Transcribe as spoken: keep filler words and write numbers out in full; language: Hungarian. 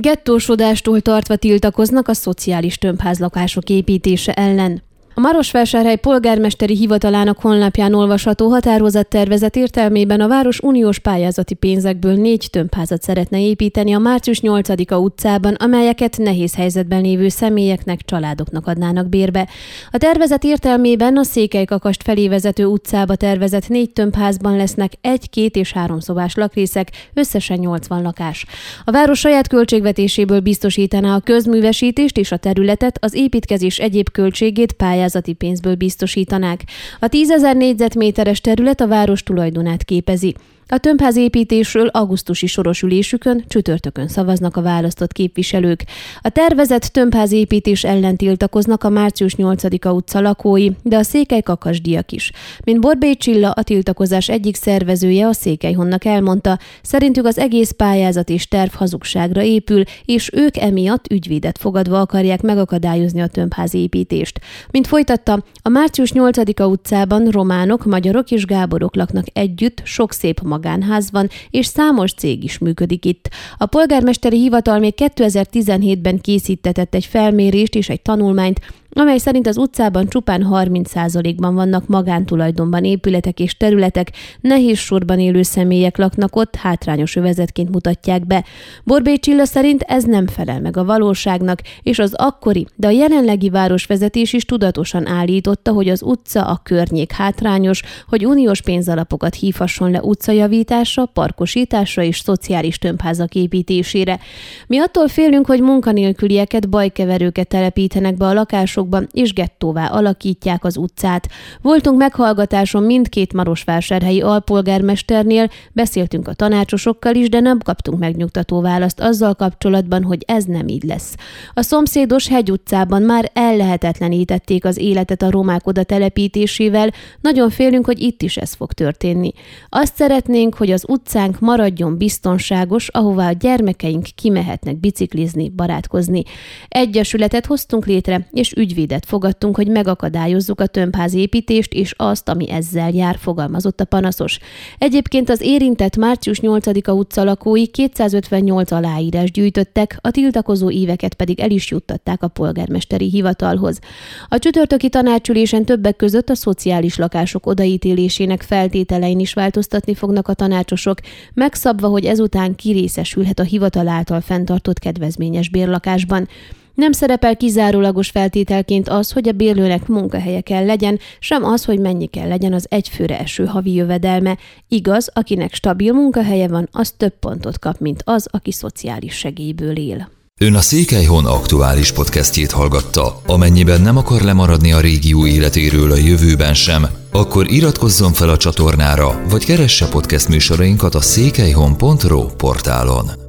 Gettósodástól tartva tiltakoznak a szociális tömbházlakások építése ellen. A Marosvásárhely polgármesteri hivatalának honlapján olvasható határozattervezet értelmében a város uniós pályázati pénzekből négy tömbházat szeretne építeni a március nyolcadika utcában, amelyeket nehéz helyzetben lévő személyeknek, családoknak adnának bérbe. A tervezet értelmében a Székelykakasd felé vezető utcába tervezett négy tömbházban lesznek egy, két és három szobás lakrészek, összesen nyolcvan lakás. A város saját költségvetéséből biztosítaná a közművesítést és a területet, az építkezés egyéb költségét pályázati pénzből biztosítanák. A tízezer négyzetméteres terület a város tulajdonát képezi. A tömbház építésről augusztusi soros ülésükön csütörtökön szavaznak a választott képviselők. A tervezett tömbház építés ellen tiltakoznak a március nyolcadika utca lakói, de a székelykakasdiak is. Mint Borbé Csilla, a tiltakozás egyik szervezője a Székelyhonnak elmondta, szerintük az egész pályázat és terv hazugságra épül, és ők emiatt ügyvédet fogadva akarják megakadályozni a tömbház építést. Mint folytatta, a március nyolcadika utcában románok, magyarok és gáborok laknak együtt, sok szép magánház van, és számos cég is működik itt. A polgármesteri hivatal még kétezer-tizenhétben készítetett egy felmérést és egy tanulmányt, amely szerint az utcában csupán harminc százalékban vannak magántulajdonban épületek és területek, nehéz sorban élő személyek laknak ott, hátrányos övezetként mutatják be. Borbé Csilla szerint ez nem felel meg a valóságnak, és az akkori, de a jelenlegi városvezetés is tudatosan állította, hogy az utca, a környék hátrányos, hogy uniós pénzalapokat hívhasson le utcajavításra, parkosításra és szociális tömbházak építésére. Mi attól félünk, hogy munkanélkülieket, bajkeverőket telepítenek be a lakások, és gettóvá alakítják az utcát. Voltunk meghallgatáson mindkét marosvásárhelyi alpolgármesternél, beszéltünk a tanácsosokkal is, de nem kaptunk megnyugtató választ azzal kapcsolatban, hogy ez nem így lesz. A szomszédos Hegy utcában már ellehetetlenítették az életet a romák oda telepítésével, nagyon félünk, hogy itt is ez fog történni. Azt szeretnénk, hogy az utcánk maradjon biztonságos, ahová a gyermekeink kimehetnek biciklizni, barátkozni. Egyesületet hoztunk létre, és ügyvédet fogadtunk, hogy megakadályozzuk a tömbház építést és azt, ami ezzel jár, fogalmazott a panaszos. Egyébként az érintett március nyolcadika utca lakói kétszázötvennyolc aláírás gyűjtöttek, a tiltakozó íveket pedig el is juttatták a polgármesteri hivatalhoz. A csütörtöki tanácsülésen többek között a szociális lakások odaítélésének feltételein is változtatni fognak a tanácsosok, megszabva, hogy ezután kirészesülhet a hivatal által fenntartott kedvezményes bérlakásban. Nem szerepel kizárólagos feltételként az, hogy a bérlőnek munkahelye kell legyen, sem az, hogy mennyi kell legyen az egyfőre eső havi jövedelme. Igaz, akinek stabil munkahelye van, az több pontot kap, mint az, aki szociális segélyből él. Ön a Székelyhon aktuális podcastjét hallgatta. Amennyiben nem akar lemaradni a régió életéről a jövőben sem, akkor iratkozzon fel a csatornára, vagy keresse podcast műsorainkat a székelyhon pont ro portálon.